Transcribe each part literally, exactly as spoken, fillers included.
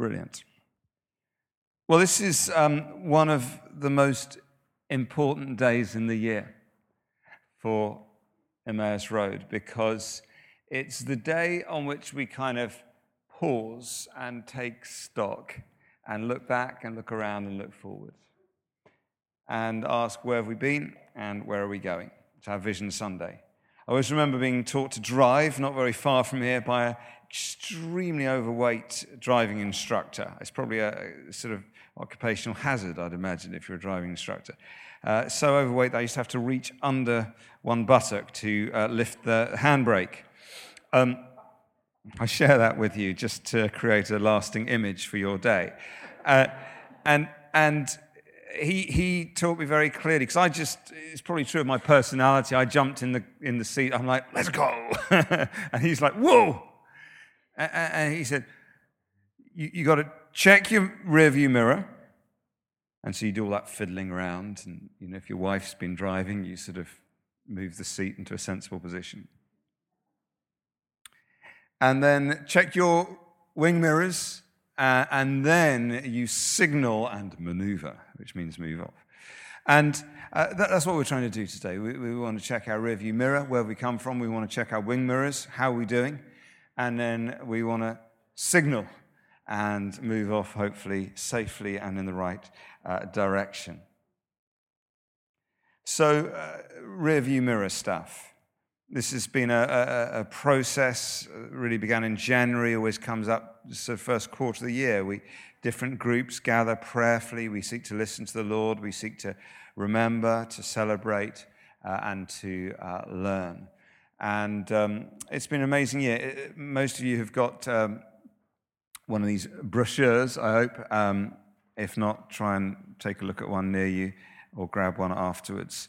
Brilliant. Well, this is um, one of the most important days in the year for Emmaus Road, because it's the day on which we kind of pause and take stock and look back and look around and look forward and ask, where have we been and where are we going? It's our Vision Sunday. I always remember being taught to drive not very far from here by an extremely overweight driving instructor. It's probably a sort of occupational hazard, I'd imagine, if you're a driving instructor. Uh, so overweight that I used to have to reach under one buttock to uh, lift the handbrake. Um, I share that with you just to create a lasting image for your day. Uh, and and he he taught me very clearly, because I just, it's probably true of my personality, I jumped in the in the seat, I'm like, let's go. And he's like, whoa. And, and he said, you, you got to check your rearview mirror. And so you do all that fiddling around, and you know, if your wife's been driving, you sort of move the seat into a sensible position. And then check your wing mirrors, uh, and then you signal and maneuver, which means move off. And uh, that, that's what we're trying to do today. We, we want to check our rearview mirror, where we come from. We want to check our wing mirrors, how we're doing. And then we want to signal and move off, hopefully, safely and in the right uh, direction. So, uh, rearview mirror stuff. This has been a, a, a process, really began in January, always comes up, so first quarter of the year. We different groups gather prayerfully. We seek to listen to the Lord. We seek to remember, to celebrate, uh, and to uh, learn. And um, it's been an amazing year. It, most of you have got um, one of these brochures, I hope. Um, if not, try and take a look at one near you or grab one afterwards.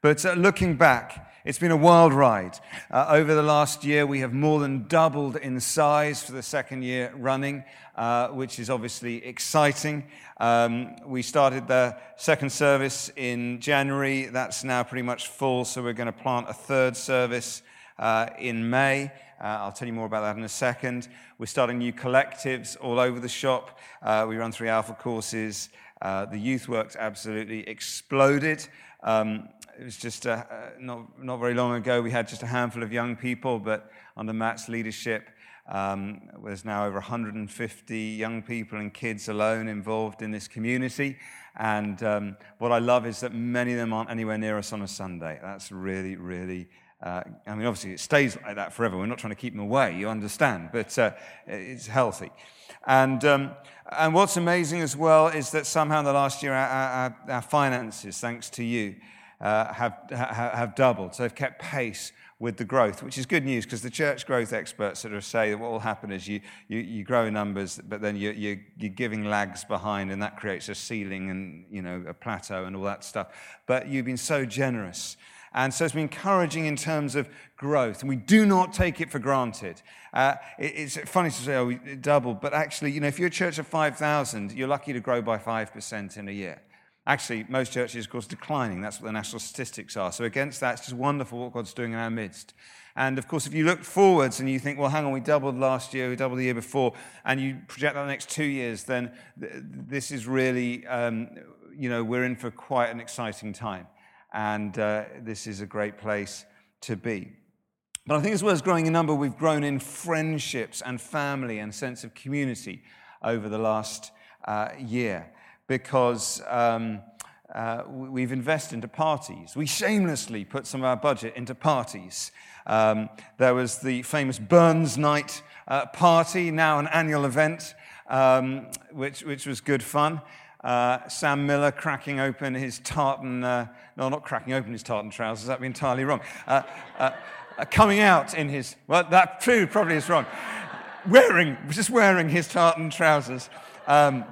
But uh, looking back, it's been a wild ride. Uh, over the last year, we have more than doubled in size for the second year running, uh, which is obviously exciting. Um, we started the second service in January. That's now pretty much full, so we're going to plant a third service uh, in May. Uh, I'll tell you more about that in a second. We're starting new collectives all over the shop. Uh, we run three Alpha courses. Uh, the youth work's absolutely exploded. Um, It was just uh, not not very long ago, we had just a handful of young people, but under Matt's leadership, um, there's now over one hundred fifty young people and kids alone involved in this community. And um, what I love is that many of them aren't anywhere near us on a Sunday. That's really, really, uh, I mean, obviously it stays like that forever. We're not trying to keep them away, you understand, but uh, it's healthy. And um, and what's amazing as well is that somehow in the last year, our, our, our finances, thanks to you, Uh, have, have have doubled, so they've kept pace with the growth, which is good news, because the church growth experts sort of say that what will happen is you you, you grow in numbers, but then you, you, you're giving lags behind, and that creates a ceiling and, you know, a plateau and all that stuff. But you've been so generous. And so it's been encouraging in terms of growth. And we do not take it for granted. Uh, it, it's funny to say, oh, it doubled. But actually, you know, if you're a church of five thousand, you're lucky to grow by five percent in a year. Actually, most churches, of course, declining. That's what the national statistics are. So against that, it's just wonderful what God's doing in our midst. And, of course, if you look forwards and you think, well, hang on, we doubled last year, we doubled the year before, and you project that the next two years, then th- this is really, um, you know, we're in for quite an exciting time. And uh, this is a great place to be. But I think as well as growing in number, we've grown in friendships and family and sense of community over the last uh, year. Because um, uh, we've invested into parties. We shamelessly put some of our budget into parties. Um, there was the famous Burns Night uh, party, now an annual event, um, which which was good fun. Uh, Sam Miller cracking open his tartan, uh, no, not cracking open his tartan trousers, that'd be entirely wrong. Uh, uh, coming out in his, well, that too probably is wrong. Wearing, just wearing his tartan trousers. Um,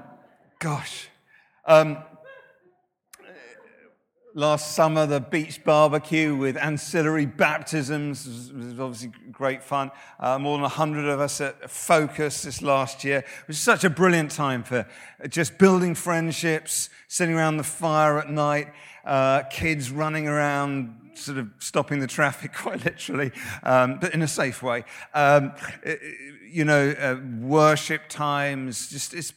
gosh. Um, last summer, the beach barbecue with ancillary baptisms was, was obviously great fun. Uh, more than one hundred of us at Focus this last year. It was such a brilliant time for just building friendships, sitting around the fire at night, uh, kids running around, sort of stopping the traffic quite literally, um, but in a safe way. Um, it, you know, uh, worship times, just it's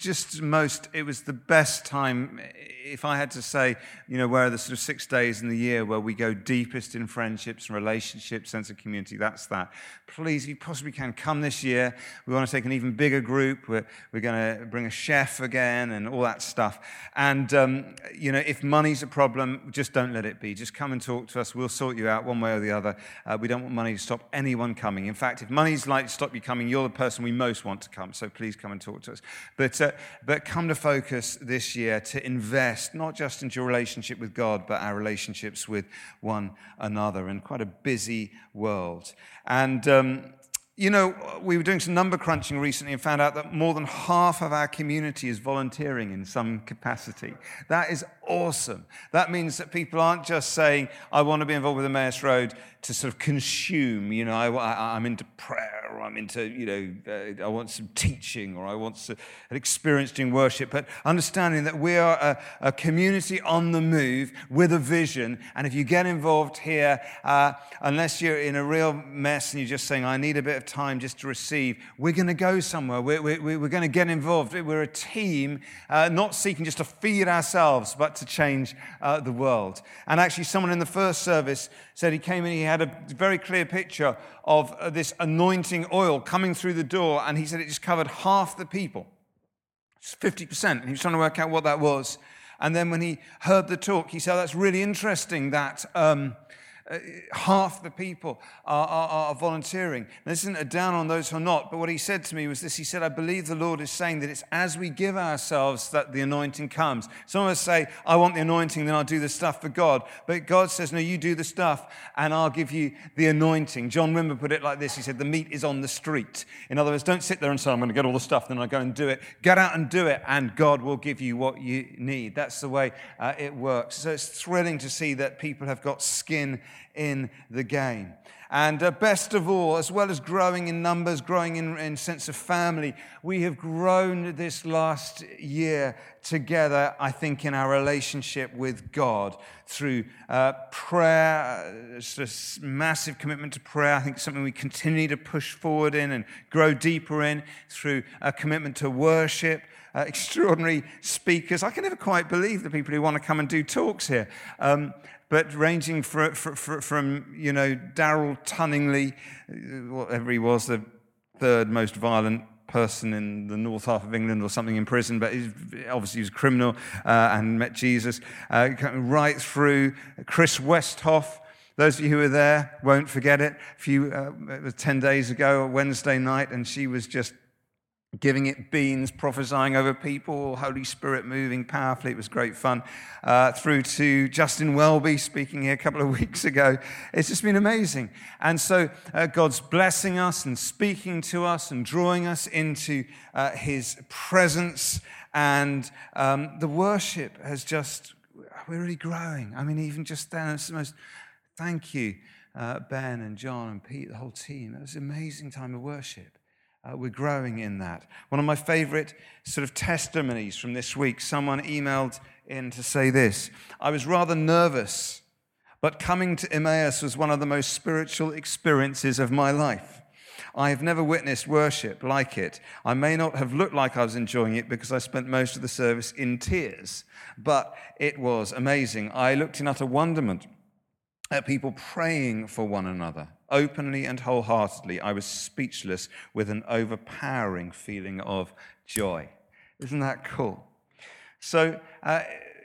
just most, it was the best time. If I had to say, you know, where are the sort of six days in the year where we go deepest in friendships and relationships, sense of community, that's that. Please, if you possibly can, come this year. We want to take an even bigger group. We're, we're going to bring a chef again and all that stuff. And, um, you know, if money's a problem, just don't let it be. Just come and talk to us. We'll sort you out one way or the other. Uh, we don't want money to stop anyone coming. In fact, if money's like to stop you coming, you're the person we most want to come, so please come and talk to us. But uh, but come to Focus this year to invest, not just into your relationship with God, but our relationships with one another in quite a busy world. And, um, you know, we were doing some number crunching recently and found out that more than half of our community is volunteering in some capacity. That is awesome. That means that people aren't just saying, I want to be involved with Emmaus Road to sort of consume, you know, I, I, I'm into prayer. Or I'm into, you know, uh, I want some teaching, or I want some, an experience doing worship, but understanding that we are a, a community on the move with a vision, and if you get involved here, uh, unless you're in a real mess and you're just saying, I need a bit of time just to receive, we're going to go somewhere. We're, we're, we're going to get involved. We're a team, uh, not seeking just to feed ourselves, but to change uh, the world. And actually, someone in the first service said he came in, he had a very clear picture of uh, this anointing oil coming through the door, and he said it just covered half the people. It's fifty percent, and he was trying to work out what that was. And then when he heard the talk, he said, that's really interesting that um, uh, half the people are, are, are volunteering. And this isn't a down on those who are not, but what he said to me was this. He said, I believe the Lord is saying that it's as we give ourselves that the anointing comes. Some of us say, I want the anointing, then I'll do the stuff for God. But God says, no, you do the stuff, and I'll give you the anointing. John Wimber put it like this. He said, the meat is on the street. In other words, don't sit there and say, I'm going to get all the stuff, then I'll go and do it. Get out and do it, and God will give you what you need. That's the way uh, it works. So it's thrilling to see that people have got skin in the game. And uh, best of all, as well as growing in numbers, growing in, in sense of family, we have grown this last year together, I think, in our relationship with God through uh, prayer, just massive commitment to prayer. I think something we continue to push forward in and grow deeper in, through a commitment to worship. Uh, extraordinary speakers. I can never quite believe the people who want to come and do talks here. Um, but ranging for, for, for, from, you know, Daryl Tunningley, whatever he was, the third most violent person in the north half of England or something in prison, but he, obviously he was a criminal uh, and met Jesus. Uh, right through Chris Westhoff. Those of you who were there won't forget it. A few, uh, it was ten days ago, Wednesday night, and she was just giving it beans, prophesying over people, Holy Spirit moving powerfully. It was great fun. Uh, through to Justin Welby speaking here a couple of weeks ago. It's just been amazing. And so uh, God's blessing us and speaking to us and drawing us into uh, his presence. And um, the worship has just, we're really growing. I mean, even just then, it's the most, thank you, uh, Ben and John and Pete, the whole team. It was an amazing time of worship. Uh, we're growing in that. One of my favorite sort of testimonies from this week, someone emailed in to say this. I was rather nervous, but coming to Emmaus was one of the most spiritual experiences of my life. I have never witnessed worship like it. I may not have looked like I was enjoying it because I spent most of the service in tears, but it was amazing. I looked in utter wonderment at people praying for one another. Openly and wholeheartedly, I was speechless with an overpowering feeling of joy. Isn't that cool? So uh,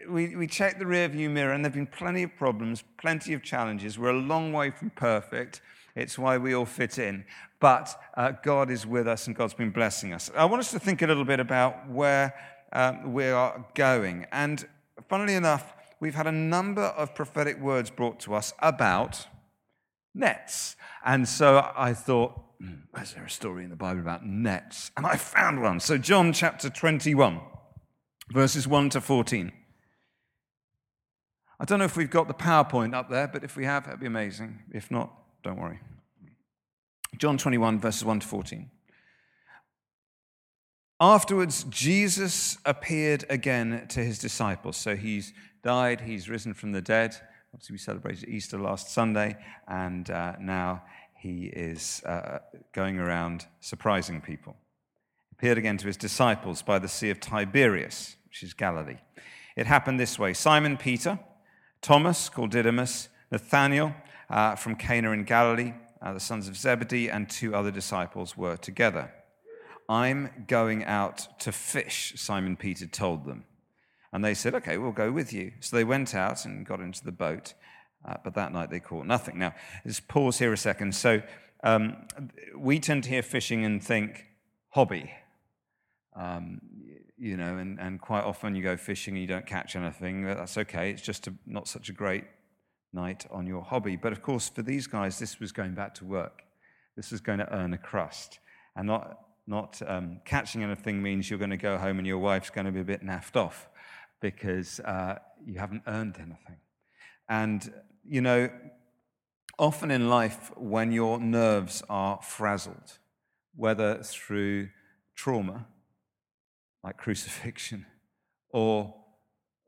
we, we checked the rearview mirror, and there have been plenty of problems, plenty of challenges. We're a long way from perfect. It's why we all fit in. But uh, God is with us, and God's been blessing us. I want us to think a little bit about where um, we are going. And funnily enough, we've had a number of prophetic words brought to us about nets. And so I thought, mm, is there a story in the Bible about nets? And I found one. So John chapter twenty-one, verses one to fourteen. I don't know if we've got the PowerPoint up there, but if we have, that'd be amazing. If not, don't worry. John twenty-one, verses one to fourteen. Afterwards, Jesus appeared again to his disciples. So he's died, he's risen from the dead. Obviously, we celebrated Easter last Sunday, and uh, now he is uh, going around surprising people. He appeared again to his disciples by the Sea of Tiberias, which is Galilee. It happened this way. Simon Peter, Thomas, called Didymus, Nathaniel uh, from Cana in Galilee, uh, the sons of Zebedee, and two other disciples were together. I'm going out to fish, Simon Peter told them. And they said, okay, we'll go with you. So they went out and got into the boat, uh, but that night they caught nothing. Now, let's pause here a second. So um, we tend to hear fishing and think hobby, um, you know, and, and quite often you go fishing and you don't catch anything. That's okay. It's just a, not such a great night on your hobby. But, of course, for these guys, this was going back to work. This was going to earn a crust. And not, not um, catching anything means you're going to go home and your wife's going to be a bit naffed off, because uh, you haven't earned anything. And, you know, often in life when your nerves are frazzled, whether through trauma, like crucifixion, or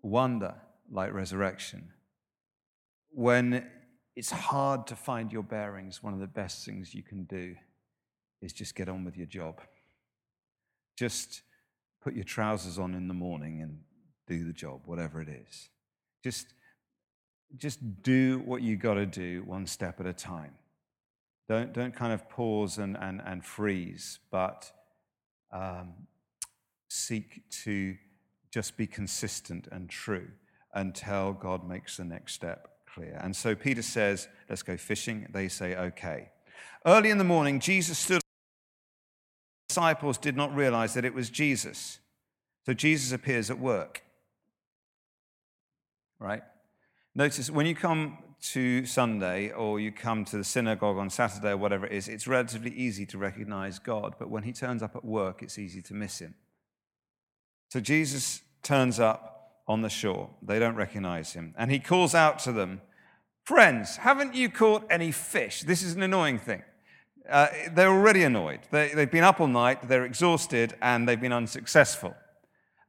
wonder, like resurrection, when it's hard to find your bearings, one of the best things you can do is just get on with your job. Just put your trousers on in the morning and do the job, whatever it is. Just, just do what you got to do one step at a time. Don't don't kind of pause and and, and freeze, but um, seek to just be consistent and true until God makes the next step clear. And so Peter says, "Let's go fishing." They say, "Okay." Early in the morning, Jesus stood. The disciples did not realize that it was Jesus. So Jesus appears at work. Right? Notice when you come to Sunday or you come to the synagogue on Saturday or whatever it is, it's relatively easy to recognize God, but when he turns up at work, it's easy to miss him. So Jesus turns up on the shore. They don't recognize him. And he calls out to them, "Friends, haven't you caught any fish?" This is an annoying thing. Uh, they're already annoyed. They, they've been up all night, they're exhausted, and they've been unsuccessful.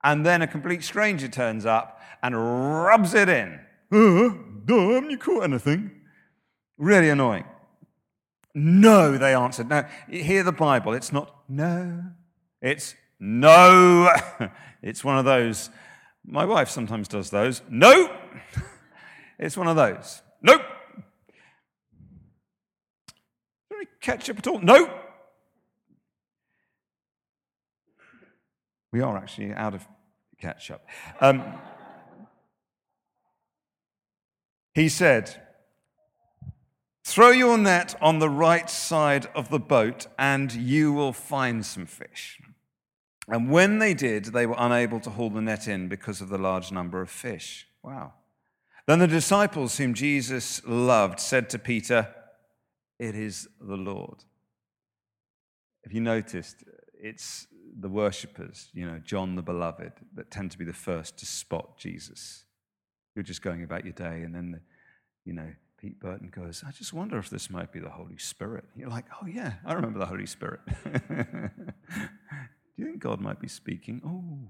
And then a complete stranger turns up and rubs it in. Uh, duh, haven't you caught anything? Really annoying. "No," they answered. Now, hear the Bible. It's not no. It's no. It's one of those. My wife sometimes does those. No. It's one of those. Nope. Did we catch up at all? Nope. We are actually out of catch-up. Um, he said, "Throw your net on the right side of the boat and you will find some fish." And when they did, they were unable to haul the net in because of the large number of fish. Wow. Then the disciples whom Jesus loved said to Peter, "It is the Lord." If you noticed, it's the worshippers, you know, John the Beloved, that tend to be the first to spot Jesus. You're just going about your day, and then, the, you know, Pete Burton goes, "I just wonder if this might be the Holy Spirit." And you're like, "Oh, yeah, I remember the Holy Spirit." Do you think God might be speaking? Oh.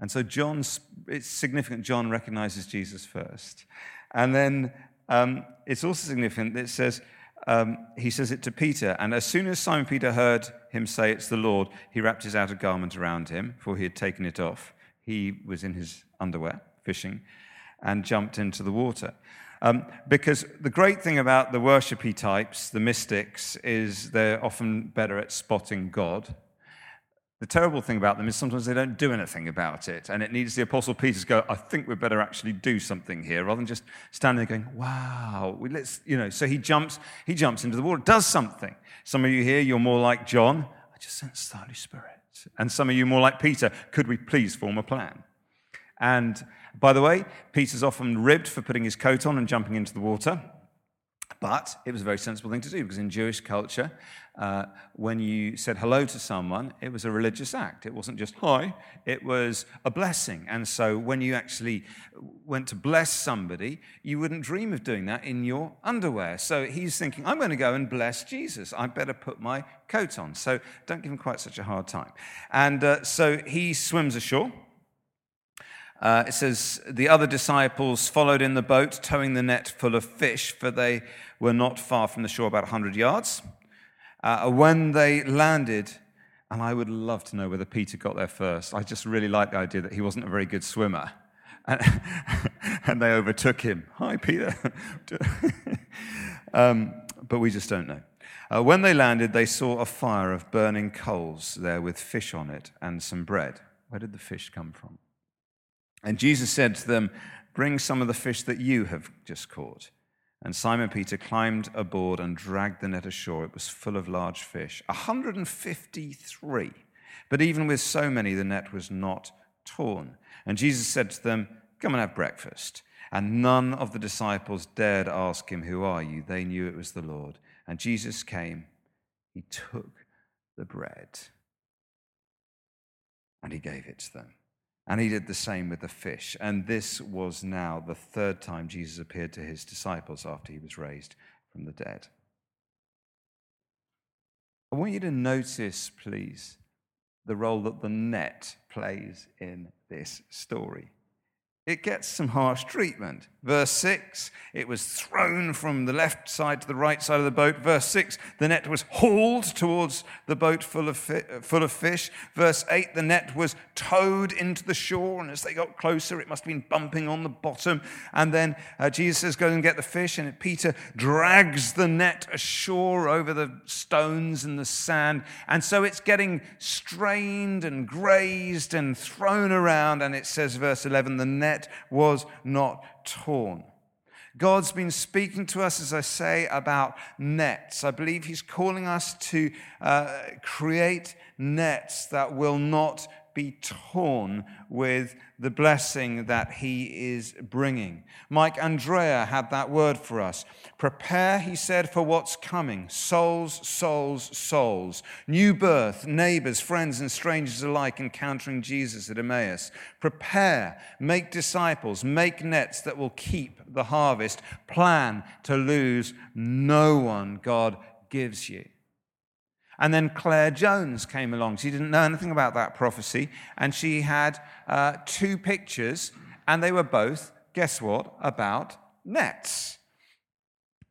And so John, it's significant, John recognizes Jesus first. And then um, it's also significant that it says, Um, he says it to Peter, and as soon as Simon Peter heard him say it's the Lord, he wrapped his outer garment around him, for he had taken it off. He was in his underwear, fishing, and jumped into the water. Um, because the great thing about the worshipy types, the mystics, is they're often better at spotting God. The terrible thing about them is sometimes they don't do anything about it, and it needs the Apostle Peter to go, "I think we better actually do something here," rather than just standing there going, "Wow, we let's," you know. So he jumps, he jumps into the water, does something. Some of you here, you're more like John. "I just sense the Holy Spirit," and some of you more like Peter. "Could we please form a plan?" And by the way, Peter's often ribbed for putting his coat on and jumping into the water. But it was a very sensible thing to do, because in Jewish culture, uh, when you said hello to someone, it was a religious act. It wasn't just hi, it was a blessing. And so when you actually went to bless somebody, you wouldn't dream of doing that in your underwear. So he's thinking, "I'm going to go and bless Jesus. I better put my coat on." So don't give him quite such a hard time. And uh, so he swims ashore. Uh, it says, the other disciples followed in the boat, towing the net full of fish, for they were not far from the shore, about one hundred yards. Uh, when they landed, and I would love to know whether Peter got there first. I just really like the idea that he wasn't a very good swimmer. And, and they overtook him. Hi, Peter. um, but we just don't know. Uh, when they landed, they saw a fire of burning coals there with fish on it and some bread. Where did the fish come from? And Jesus said to them, bring some of the fish that you have just caught. And Simon Peter climbed aboard and dragged the net ashore. It was full of large fish, one hundred fifty-three. But even with so many, the net was not torn. And Jesus said to them, come and have breakfast. And none of the disciples dared ask him, who are you? They knew it was the Lord. And Jesus came, he took the bread, and he gave it to them. And he did the same with the fish. And this was now the third time Jesus appeared to his disciples after he was raised from the dead. I want you to notice, please, the role that the net plays in this story. It gets some harsh treatment. Verse six, it was thrown from the left side to the right side of the boat. Verse six, the net was hauled towards the boat full of full of fish. Verse eight, the net was towed into the shore, and as they got closer, it must have been bumping on the bottom. And then uh, Jesus says, go and get the fish, and Peter drags the net ashore over the stones and the sand. And so it's getting strained and grazed and thrown around, and it says, verse eleven, the net was not torn. God's been speaking to us, as I say, about nets. I believe he's calling us to uh, create nets that will not be torn with the blessing that he is bringing. Mike Andrea had that word for us. Prepare, he said, for what's coming. Souls, souls, souls. New birth, neighbors, friends, and strangers alike encountering Jesus at Emmaus. Prepare, make disciples, make nets that will keep the harvest. Plan to lose no one God gives you. And then Claire Jones came along. She didn't know anything about that prophecy. And she had uh, two pictures. And they were both, guess what, about nets.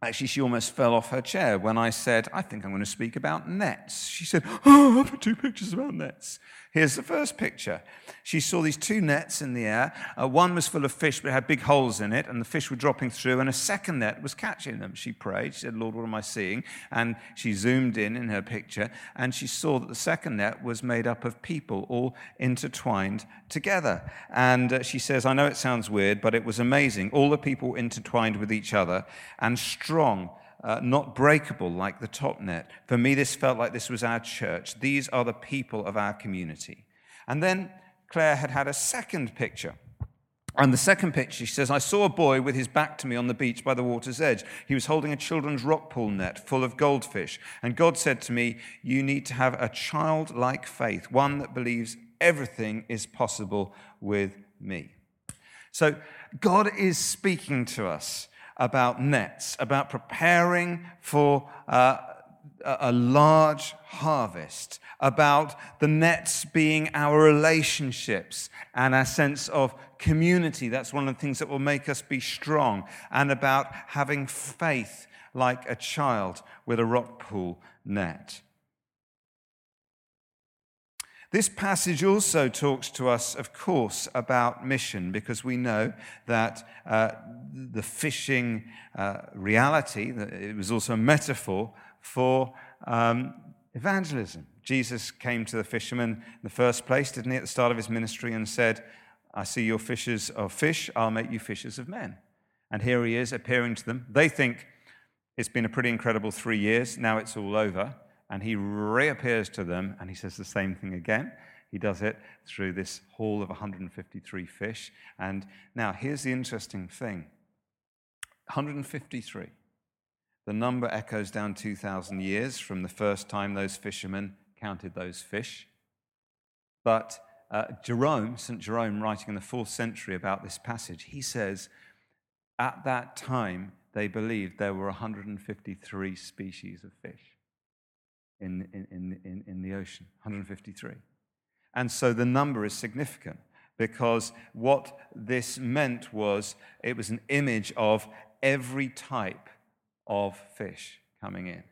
Actually, she almost fell off her chair when I said, I think I'm going to speak about nets. She said, oh, I've got two pictures about nets. Here's the first picture. She saw these two nets in the air. Uh, one was full of fish, but it had big holes in it, and the fish were dropping through, and a second net was catching them. She prayed. She said, Lord, what am I seeing? And she zoomed in in her picture, and she saw that the second net was made up of people all intertwined together. And uh, she says, I know it sounds weird, but it was amazing. All the people intertwined with each other, and strong, uh, not breakable like the top net. For me, this felt like this was our church. These are the people of our community. And then Claire had had a second picture. And the second picture, she says, I saw a boy with his back to me on the beach by the water's edge. He was holding a children's rock pool net full of goldfish. And God said to me, you need to have a childlike faith, one that believes everything is possible with me. So God is speaking to us about nets, about preparing for uh, a large harvest, about the nets being our relationships and our sense of community. That's one of the things that will make us be strong, and about having faith like a child with a rock pool net. This passage also talks to us, of course, about mission, because we know that uh, the fishing uh, reality, it was also a metaphor for um, evangelism. Jesus came to the fishermen in the first place, didn't he, at the start of his ministry, and said, I see you're fishers of fish, I'll make you fishers of men. And here he is appearing to them. They think it's been a pretty incredible three years, now it's all over. And he reappears to them, and he says the same thing again. He does it through this haul of one hundred fifty-three fish. And now, here's the interesting thing. one hundred fifty-three. The number echoes down two thousand years from the first time those fishermen counted those fish. But uh, Jerome, Saint Jerome, writing in the fourth century about this passage, he says, at that time, they believed there were one hundred fifty-three species of fish. In, in in in the ocean, one hundred fifty-three. And so the number is significant because what this meant was it was an image of every type of fish coming in.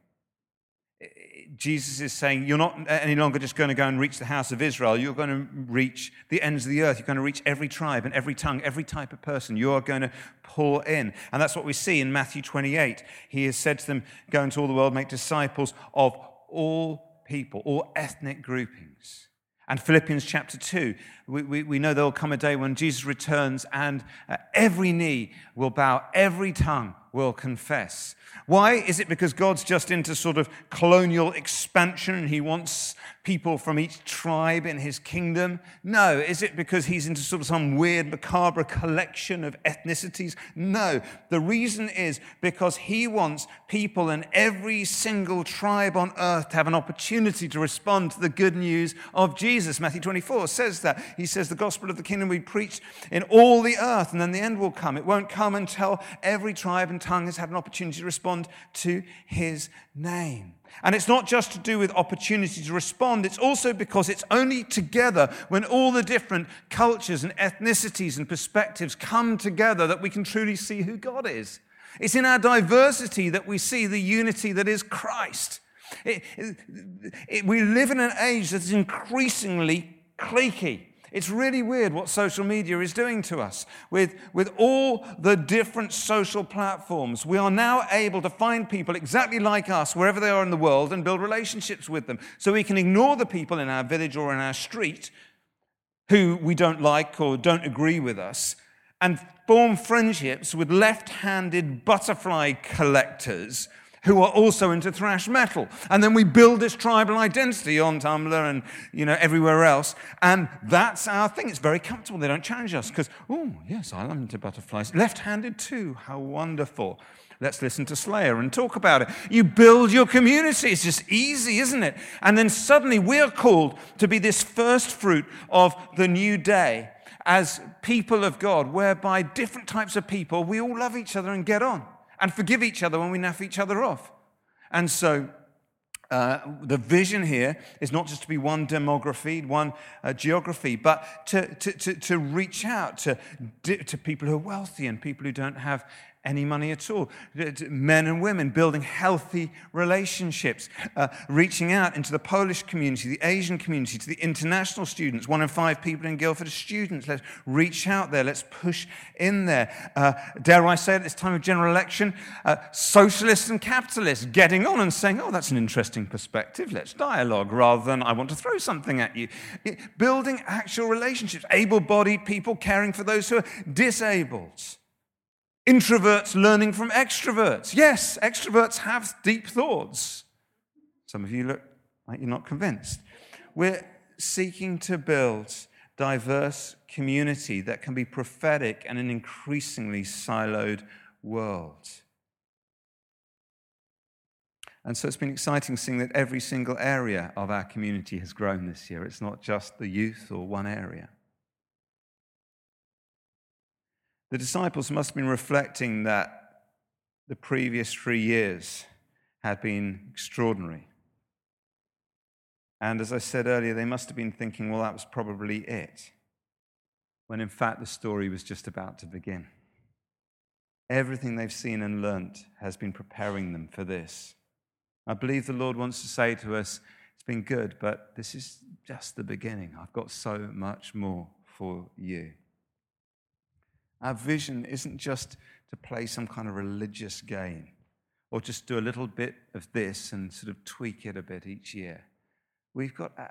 Jesus is saying, you're not any longer just going to go and reach the house of Israel. You're going to reach the ends of the earth. You're going to reach every tribe and every tongue, every type of person. You are going to pull in. And that's what we see in Matthew twenty-eight. He has said to them, go into all the world, make disciples of all people, all ethnic groupings. And Philippians chapter two, we, we, we know there will come a day when Jesus returns and uh, every knee will bow, every tongue will confess. Why? Is it because God's just into sort of colonial expansion and he wants people from each tribe in his kingdom? No. Is it because he's into sort of some weird macabre collection of ethnicities? No. The reason is because he wants people in every single tribe on earth to have an opportunity to respond to the good news of Jesus. Matthew twenty-four says that. He says the gospel of the kingdom we preach in all the earth, and then the end will come. It won't come until every tribe and tongue has had an opportunity to respond to his name. And it's not just to do with opportunity to respond, it's also because it's only together when all the different cultures and ethnicities and perspectives come together that we can truly see who God is. It's in our diversity that we see the unity that is Christ. It, it, it, we live in an age that is increasingly cliquey. It's really weird what social media is doing to us. With, with all the different social platforms, we are now able to find people exactly like us wherever they are in the world and build relationships with them. So we can ignore the people in our village or in our street who we don't like or don't agree with us and form friendships with left-handed butterfly collectors who are also into thrash metal. And then we build this tribal identity on Tumblr and, you know, everywhere else. And that's our thing. It's very comfortable. They don't challenge us because, oh, yes, I'm into butterflies. Left-handed too. How wonderful. Let's listen to Slayer and talk about it. You build your community. It's just easy, isn't it? And then suddenly we're called to be this first fruit of the new day as people of God, whereby different types of people, we all love each other and get on. And forgive each other when we naff each other off. And so uh, the vision here is not just to be one demography, one uh, geography, but to, to, to, to reach out to, to people who are wealthy and people who don't have any money at all. Men and women building healthy relationships, uh, reaching out into the Polish community, the Asian community, to the international students. One in five people in Guildford are students. Let's reach out there. Let's push in there. Uh, dare I say, at this time of general election, uh, socialists and capitalists getting on and saying, oh, that's an interesting perspective. Let's dialogue rather than I want to throw something at you. It, building actual relationships. Able-bodied people caring for those who are disabled. Introverts learning from extroverts. Yes, extroverts have deep thoughts. Some of you look like you're not convinced. We're seeking to build diverse community that can be prophetic in an increasingly siloed world. And so it's been exciting seeing that every single area of our community has grown this year. It's not just the youth or one area. The disciples must have been reflecting that the previous three years had been extraordinary. And as I said earlier, they must have been thinking, well, that was probably it, when in fact the story was just about to begin. Everything they've seen and learnt has been preparing them for this. I believe the Lord wants to say to us, it's been good, but this is just the beginning. I've got so much more for you. Our vision isn't just to play some kind of religious game or just do a little bit of this and sort of tweak it a bit each year. We've got a,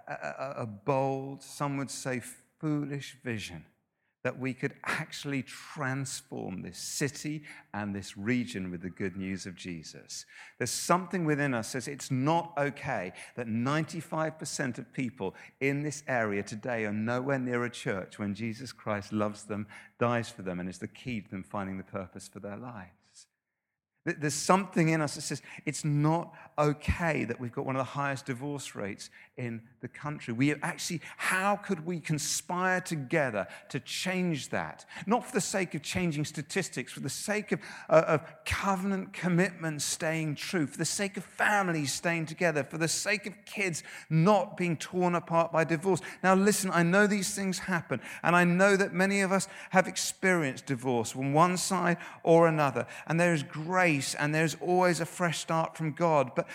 a, a bold, some would say foolish vision that we could actually transform this city and this region with the good news of Jesus. There's something within us that says it's not okay that ninety-five percent of people in this area today are nowhere near a church when Jesus Christ loves them, dies for them, and is the key to them finding the purpose for their lives. There's something in us that says it's not okay that we've got one of the highest divorce rates in the country. We actually, how could we conspire together to change that? Not for the sake of changing statistics, for the sake of, uh, of covenant commitment staying true, for the sake of families staying together, for the sake of kids not being torn apart by divorce. Now listen, I know these things happen, and I know that many of us have experienced divorce from one side or another, and there is grace and there's always a fresh start from God. But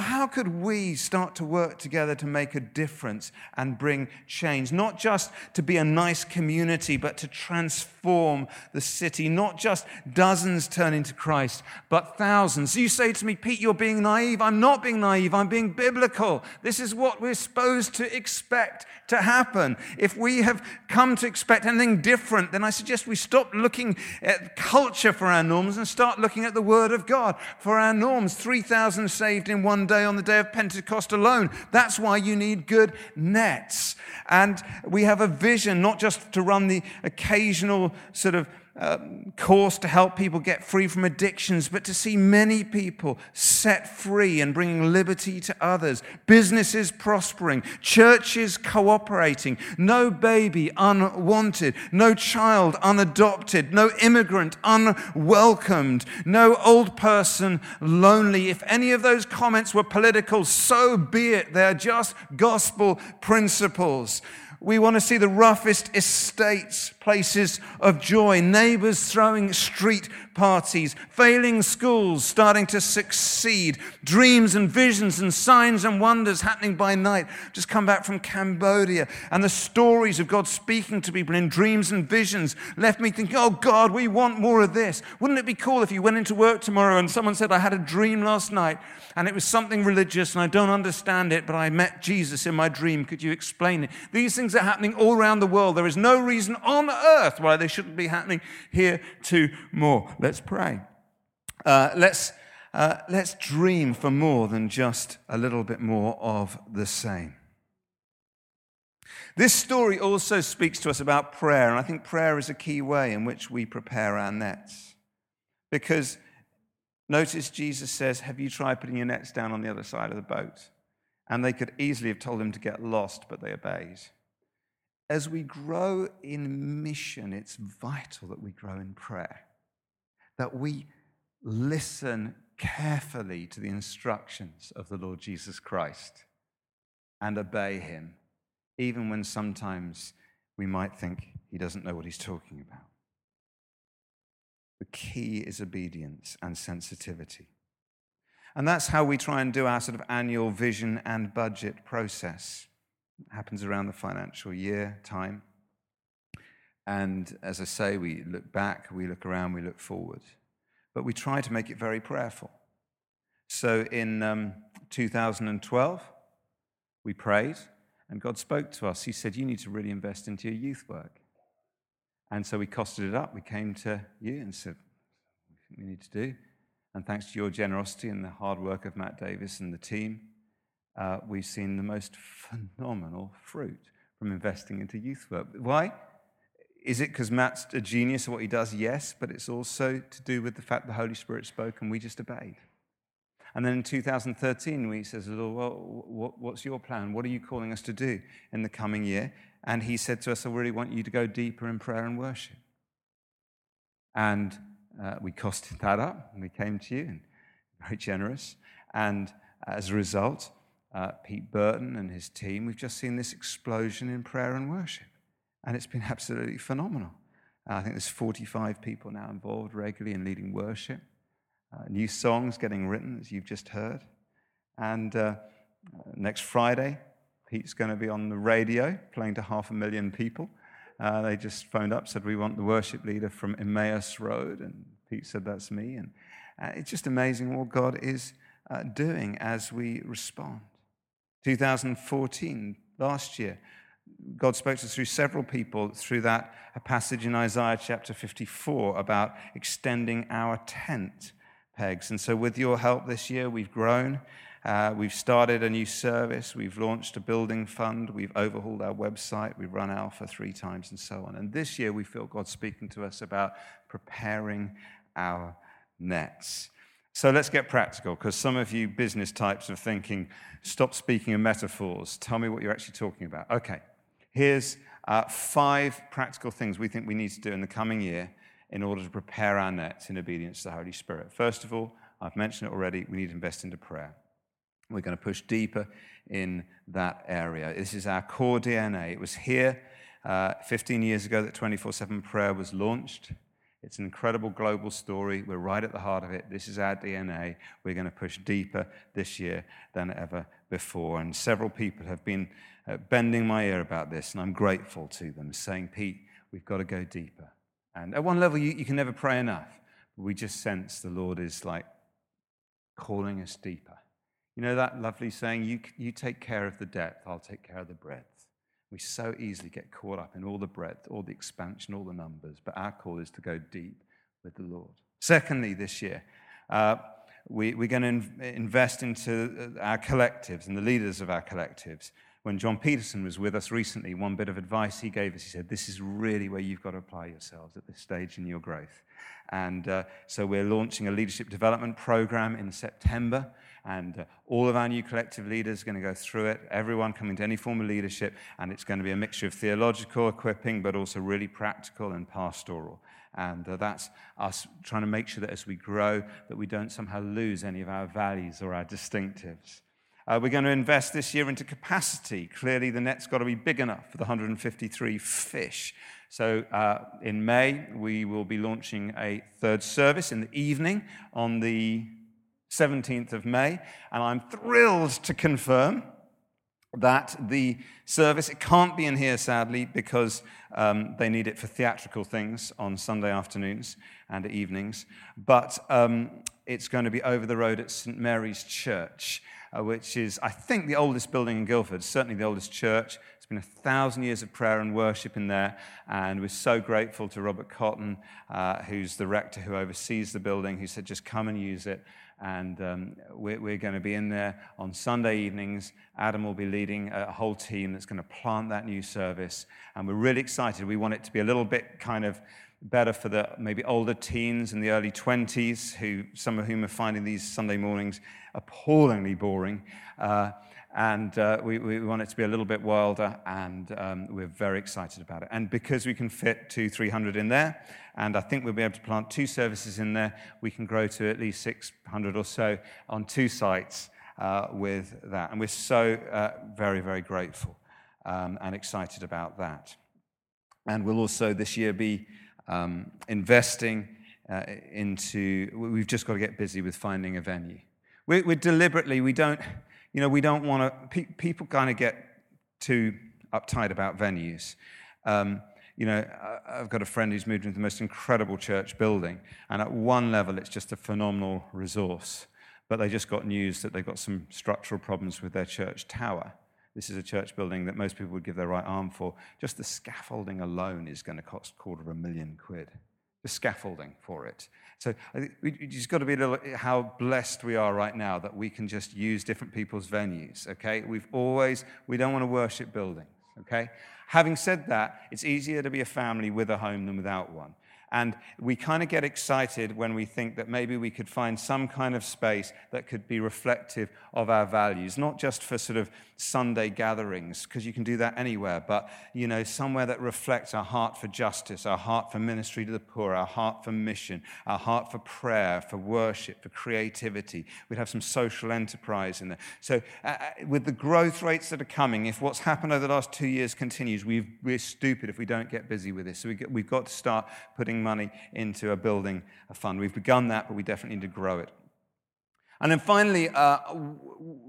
how could we start to work together to make a difference and bring change? Not just to be a nice community, but to transform the city. Not just dozens turning to Christ, but thousands. You say to me, Pete, you're being naive. I'm not being naive. I'm being biblical. This is what we're supposed to expect to happen. If we have come to expect anything different, then I suggest we stop looking at culture for our norms and start looking at the Word of God for our norms. three thousand saved in one day on the day of Pentecost alone. That's why you need good nets. And we have a vision not just to run the occasional sort of uh, course to help people get free from addictions, but to see many people set free and bringing liberty to others, businesses prospering, churches cooperating, no baby unwanted, no child unadopted, no immigrant unwelcomed, no old person lonely. If any of those comments were political, so be it. They're just gospel principles. We want to see the roughest estates, places of joy, neighbours throwing street parties, failing schools starting to succeed, dreams and visions and signs and wonders happening by night. Just come back from Cambodia, and the stories of God speaking to people in dreams and visions left me thinking, oh God, we want more of this. Wouldn't it be cool if you went into work tomorrow and someone said, I had a dream last night and it was something religious and I don't understand it, but I met Jesus in my dream. Could you explain it? These things are happening all around the world. There is no reason on earth why they shouldn't be happening here too more. Let's pray. Uh, let's, uh, let's dream for more than just a little bit more of the same. This story also speaks to us about prayer, and I think prayer is a key way in which we prepare our nets. Because notice Jesus says, have you tried putting your nets down on the other side of the boat? And they could easily have told him to get lost, but they obeyed. As we grow in mission, it's vital that we grow in prayer, that we listen carefully to the instructions of the Lord Jesus Christ and obey him, even when sometimes we might think he doesn't know what he's talking about. The key is obedience and sensitivity. And that's how we try and do our sort of annual vision and budget process. Happens around the financial year time. And as I say, we look back, we look around, we look forward. But we try to make it very prayerful. So in um, two thousand twelve, we prayed and God spoke to us. He said, you need to really invest into your youth work. And so we costed it up. We came to you and said, what do we need to do? And thanks to your generosity and the hard work of Matt Davis and the team, Uh, we've seen the most phenomenal fruit from investing into youth work. Why? Is it because Matt's a genius at what he does? Yes, but it's also to do with the fact the Holy Spirit spoke and we just obeyed. And then in two thousand thirteen, we says, Lord, well, what's your plan? What are you calling us to do in the coming year? And he said to us, I really want you to go deeper in prayer and worship. And uh, we costed that up, and we came to you, and very generous. And as a result, Uh, Pete Burton and his team, we've just seen this explosion in prayer and worship. And it's been absolutely phenomenal. Uh, I think there's forty-five people now involved regularly in leading worship. Uh, new songs getting written, as you've just heard. And uh, next Friday, Pete's going to be on the radio playing to half a million people. Uh, they just phoned up, said, we want the worship leader from Emmaus Road. And Pete said, that's me. And uh, it's just amazing what God is uh, doing as we respond. two thousand fourteen, last year, God spoke to us through several people through that a passage in Isaiah chapter fifty-four about extending our tent pegs. And so with your help this year, we've grown. Uh, we've started a new service. We've launched a building fund. We've overhauled our website. We've run Alpha three times and so on. And this year, we feel God speaking to us about preparing our nets. So let's get practical, because some of you business types are thinking, stop speaking in metaphors. Tell me what you're actually talking about. Okay, here's uh, five practical things we think we need to do in the coming year in order to prepare our nets in obedience to the Holy Spirit. First of all, I've mentioned it already, we need to invest into prayer. We're going to push deeper in that area. This is our core D N A. It was here uh, fifteen years ago that twenty-four seven Prayer was launched. It's an incredible global story. We're right at the heart of it. This is our D N A. We're going to push deeper this year than ever before. And several people have been uh, bending my ear about this, and I'm grateful to them, saying, Pete, we've got to go deeper. And at one level, you, you can never pray enough. We just sense the Lord is like calling us deeper. You know that lovely saying, you you take care of the depth, I'll take care of the breadth. We so easily get caught up in all the breadth, all the expansion, all the numbers, but our call is to go deep with the Lord. Secondly, this year, uh, we, we're going to in, invest into our collectives and the leaders of our collectives. When John Peterson was with us recently, one bit of advice he gave us, he said, this is really where you've got to apply yourselves at this stage in your growth. And uh, so we're launching a leadership development program in September, and uh, all of our new collective leaders are going to go through it, everyone coming to any form of leadership, and it's going to be a mixture of theological equipping, but also really practical and pastoral. And uh, that's us trying to make sure that as we grow, that we don't somehow lose any of our values or our distinctives. Uh, we're going to invest this year into capacity. Clearly, the net's got to be big enough for the one hundred fifty-three fish. So uh, in May, we will be launching a third service in the evening on the seventeenth of May. And I'm thrilled to confirm that the service, it can't be in here, sadly, because um, they need it for theatrical things on Sunday afternoons and evenings. But um, it's going to be over the road at Saint Mary's Church, Uh, which is, I think, the oldest building in Guildford, certainly the oldest church. It's been a thousand years of prayer and worship in there, and we're so grateful to Robert Cotton, uh, who's the rector who oversees the building, who said, just come and use it, and um, we're, we're going to be in there on Sunday evenings. Adam will be leading a whole team that's going to plant that new service, and we're really excited. We want it to be a little bit kind of better for the maybe older teens in the early twenties, who some of whom are finding these Sunday mornings appallingly boring. Uh, and uh, we, we want it to be a little bit wilder, and um, we're very excited about it. And because we can fit two, three hundred in there, and I think we'll be able to plant two services in there, we can grow to at least six hundred or so on two sites uh, with that. And we're so uh, very, very grateful um, and excited about that. And we'll also this year be Um, investing uh, into, we've just got to get busy with finding a venue. We're, we're deliberately, we don't, you know, we don't want to, pe- people kind of get too uptight about venues. Um, you know, I've got a friend who's moved into the most incredible church building, and at one level it's just a phenomenal resource, but they just got news that they've got some structural problems with their church tower. This is a church building that most people would give their right arm for. Just the scaffolding alone is going to cost a quarter of a million quid. The scaffolding for it. So I think we just got to be a little, how blessed we are right now that we can just use different people's venues, okay? We've always, we don't want to worship buildings, okay? Having said that, it's easier to be a family with a home than without one. And we kind of get excited when we think that maybe we could find some kind of space that could be reflective of our values, not just for sort of Sunday gatherings, because you can do that anywhere, but, you know, somewhere that reflects our heart for justice, our heart for ministry to the poor, our heart for mission, our heart for prayer, for worship, for creativity. We'd have some social enterprise in there. So uh, with the growth rates that are coming, if what's happened over the last two years continues, we've, we're stupid if we don't get busy with this. So we get, we've got to start putting money into a building, a fund. We've begun that, but we definitely need to grow it. And then finally, uh,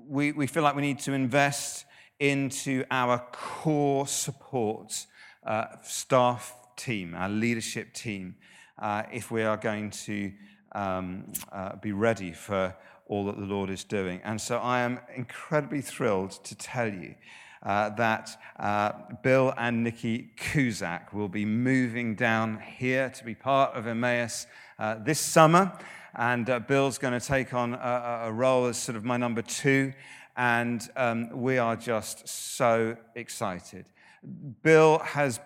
we, we feel like we need to invest into our core support uh, staff team, our leadership team, uh, if we are going to um, uh, be ready for all that the Lord is doing. And so I am incredibly thrilled to tell you Uh, that uh, Bill and Nikki Cusack will be moving down here to be part of Emmaus uh, this summer. And uh, Bill's going to take on a, a role as sort of my number two. And um, we are just so excited. Bill has,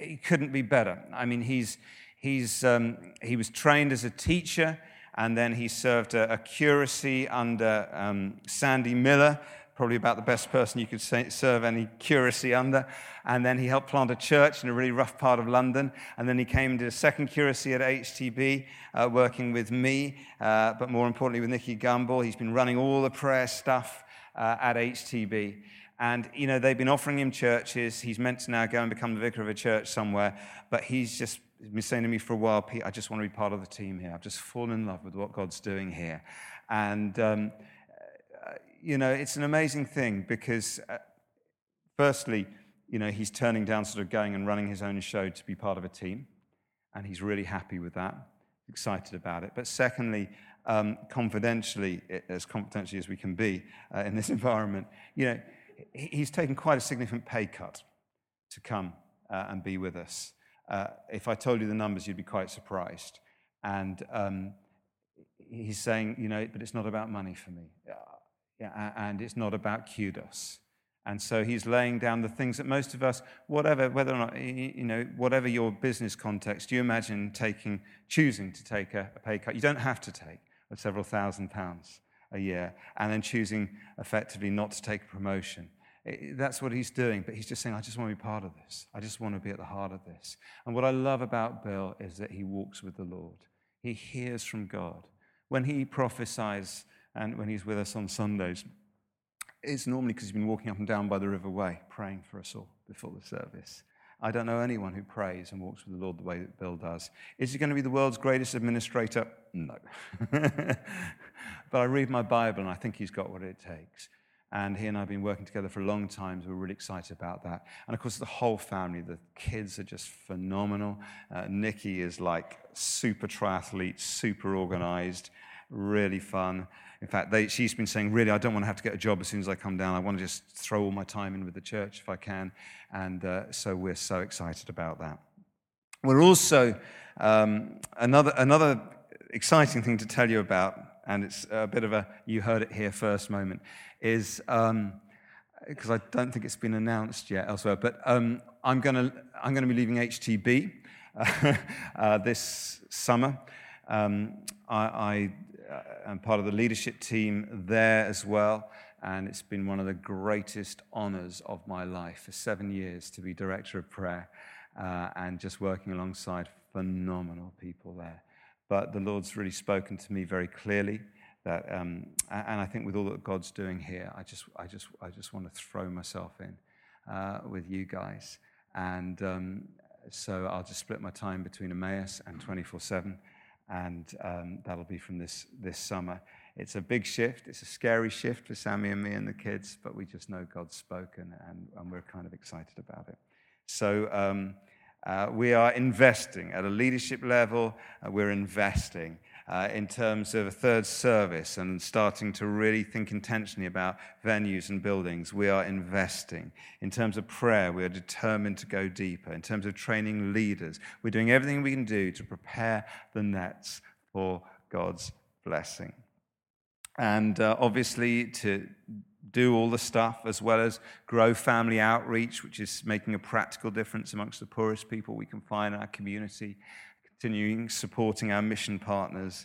he couldn't be better. I mean, he's he's um, he was trained as a teacher. and then he served a, a curacy under um, Sandy Miller, probably about the best person you could say, serve any curacy under, and then he helped plant a church in a really rough part of London, and then he came and did a second curacy at H T B, uh, working with me, uh, but more importantly with Nicky Gumbel. He's been running all the prayer stuff uh, at H T B. And, you know, they've been offering him churches. He's meant to now go and become the vicar of a church somewhere. But he's just been saying to me for a while, Pete, I just want to be part of the team here. I've just fallen in love with what God's doing here. And, um, you know, it's an amazing thing because, uh, firstly, you know, he's turning down sort of going and running his own show to be part of a team. And he's really happy with that, excited about it. But secondly, um, confidentially, as confidentially as we can be uh, in this environment, you know, he's taken quite a significant pay cut to come uh, and be with us. Uh, if I told you the numbers, you'd be quite surprised. And um, he's saying, you know, but it's not about money for me. Uh, yeah, and it's not about kudos. And so he's laying down the things that most of us, whatever, whether or not, you know, whatever your business context, you imagine taking, choosing to take a, a pay cut. You don't have to take of several thousand pounds a year, and then choosing effectively not to take a promotion. It, that's what he's doing, but he's just saying, I just want to be part of this. I just want to be at the heart of this. And what I love about Bill is that he walks with the Lord. He hears from God. When he prophesies, and when he's with us on Sundays, it's normally because he's been walking up and down by the River Way, praying for us all before the service. I don't know anyone who prays and walks with the Lord the way that Bill does. Is he going to be the world's greatest administrator? No. But I read my Bible and I think he's got what it takes. And he and I have been working together for a long time, so we're really excited about that. And of course, the whole family, the kids are just phenomenal. Uh, Nikki is like super triathlete, super organized, really fun. In fact, they, she's been saying, really, I don't want to have to get a job as soon as I come down. I want to just throw all my time in with the church if I can. And uh, so we're so excited about that. We're also, um, another another exciting thing to tell you about, and it's a bit of a you heard it here first moment, is, um, because I don't think it's been announced yet elsewhere, but um, I'm going to I'm going to be leaving H T B uh, uh, this summer. Um, I... I Uh, I'm part of the leadership team there as well, and it's been one of the greatest honors of my life for seven years to be director of prayer uh, and just working alongside phenomenal people there. But the Lord's really spoken to me very clearly that, um, and I think with all that God's doing here, I just, I just, I just want to throw myself in uh, with you guys, and um, so I'll just split my time between Emmaus and twenty-four seven. And um, that'll be from this this summer. It's a big shift. It's a scary shift for Sammy and me and the kids, but we just know God's spoken, and, and we're kind of excited about it. So um, uh, we are investing at a leadership level. Uh, we're investing uh, in terms of a third service and starting to really think intentionally about venues and buildings. We are investing. In terms of prayer, we are determined to go deeper. In terms of training leaders, we're doing everything we can do to prepare the nets for God's blessing. And uh, obviously to do all the stuff, as well as grow family outreach, which is making a practical difference amongst the poorest people we can find in our community, continuing supporting our mission partners,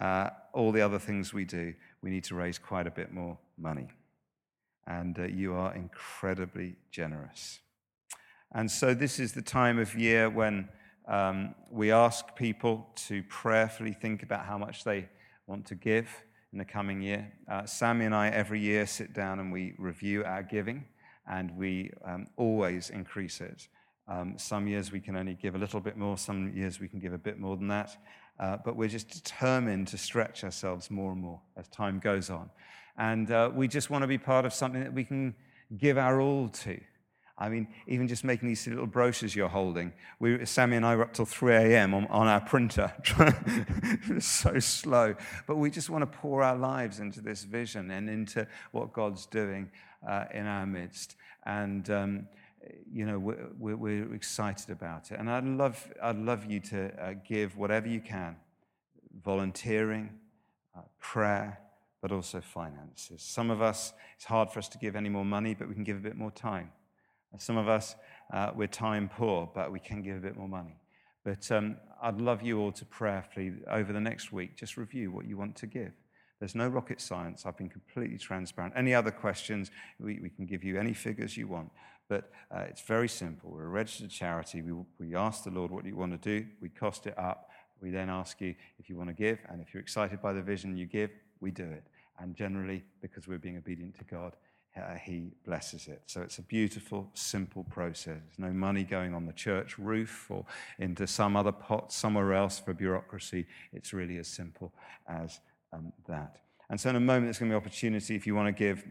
uh, all the other things we do, we need to raise quite a bit more money. And uh, you are incredibly generous. And so this is the time of year when um, we ask people to prayerfully think about how much they want to give in the coming year. Uh, Sammy and I every year sit down and we review our giving, and we um, always increase it. Um, some years we can only give a little bit more, some years we can give a bit more than that, uh, but we're just determined to stretch ourselves more and more as time goes on. And uh, we just want to be part of something that we can give our all to. I mean, even just making these little brochures you're holding. We, Sammy and I were up till three a.m. on, on our printer. It was so slow. But we just want to pour our lives into this vision and into what God's doing uh, in our midst. And, um, you know, we're, we're excited about it. And I'd love, I'd love you to uh, give whatever you can, volunteering, uh, prayer, but also finances. Some of us, it's hard for us to give any more money, but we can give a bit more time. Some of us, uh, we're time poor, but we can give a bit more money. But um, I'd love you all to prayerfully, over the next week, just review what you want to give. There's no rocket science. I've been completely transparent. Any other questions, we, we can give you any figures you want. But uh, it's very simple. We're a registered charity. We, we ask the Lord what you want to do. We cost it up. We then ask you if you want to give. And if you're excited by the vision you give, we do it. And generally, because we're being obedient to God, uh, he blesses it. So it's a beautiful, simple process. There's no money going on the church roof or into some other pot somewhere else for bureaucracy. It's really as simple as um, that. And so in a moment, there's going to be opportunity if you want to give.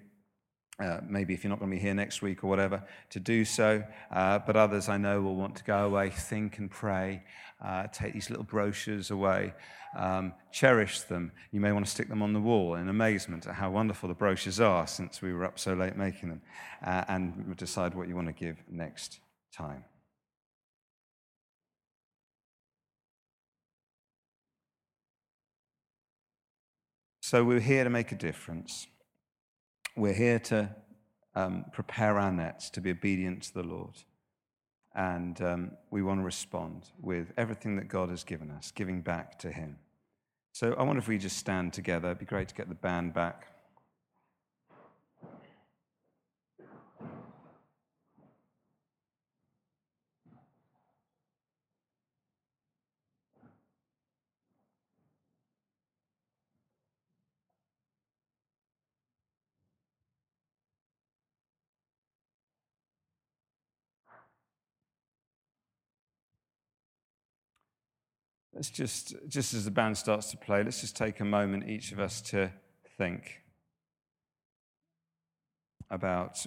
Uh, maybe if you're not going to be here next week or whatever, to do so. Uh, but others I know will want to go away, think and pray, uh, take these little brochures away, um, cherish them. You may want to stick them on the wall in amazement at how wonderful the brochures are since we were up so late making them, uh, and decide what you want to give next time. So we're here to make a difference. We're here to um, prepare our nets to be obedient to the Lord. And um, we want to respond with everything that God has given us, giving back to him. So I wonder if we just stand together. It'd be great to get the band back. Let's just, just as the band starts to play, let's just take a moment, each of us, to think about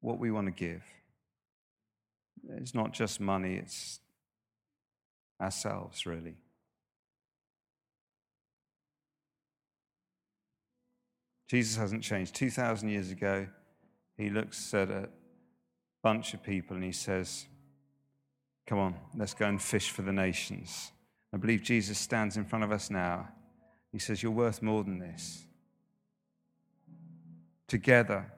what we want to give. It's not just money, it's ourselves, really. Jesus hasn't changed. two thousand years ago, he looks at a bunch of people and he says, come on, let's go and fish for the nations. I believe Jesus stands in front of us now. He says, you're worth more than this. Together,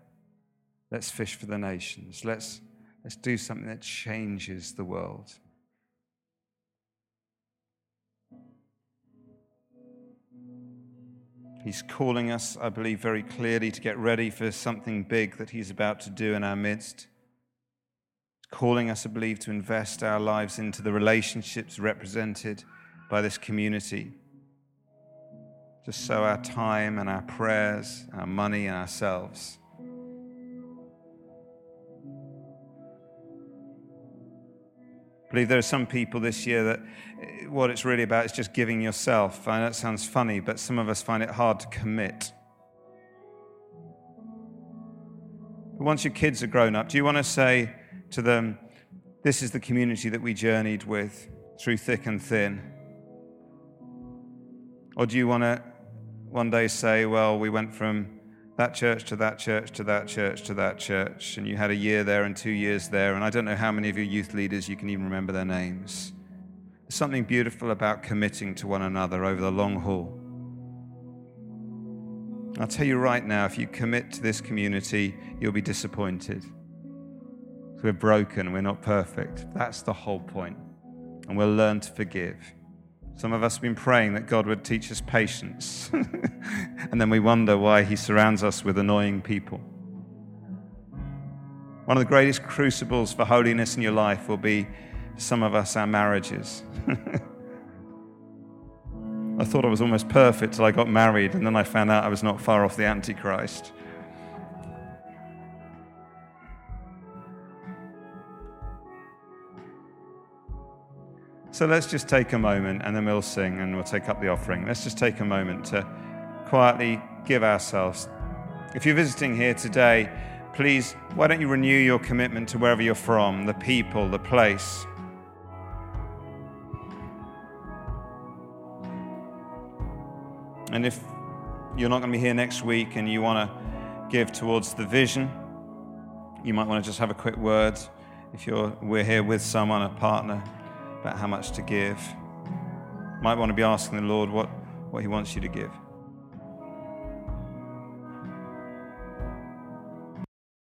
let's fish for the nations. Let's, let's do something that changes the world. He's calling us, I believe, very clearly to get ready for something big that he's about to do in our midst. Calling us, I believe, to invest our lives into the relationships represented by this community. Just so our time and our prayers, our money and ourselves. I believe there are some people this year that what it's really about is just giving yourself. I know it sounds funny, but some of us find it hard to commit. But once your kids are grown up, do you want to say to them, this is the community that we journeyed with through thick and thin? Or do you want to one day say, well, we went from that church to that church to that church to that church, and you had a year there and two years there, and I don't know how many of your youth leaders you can even remember their names. There's something beautiful about committing to one another over the long haul. I'll tell you right now, if you commit to this community, you'll be disappointed. We're broken, we're not perfect. That's the whole point. And we'll learn to forgive. Some of us have been praying that God would teach us patience. And then we wonder why he surrounds us with annoying people. One of the greatest crucibles for holiness in your life will be, for some of us, our marriages. I thought I was almost perfect till I got married, and then I found out I was not far off the Antichrist. So let's just take a moment and then we'll sing and we'll take up the offering. Let's just take a moment to quietly give ourselves. If you're visiting here today, please, why don't you renew your commitment to wherever you're from, the people, the place. And if you're not going to be here next week and you want to give towards the vision, you might want to just have a quick word. If you're we're here with someone, a partner, about how much to give. Might want to be asking the Lord what, what he wants you to give.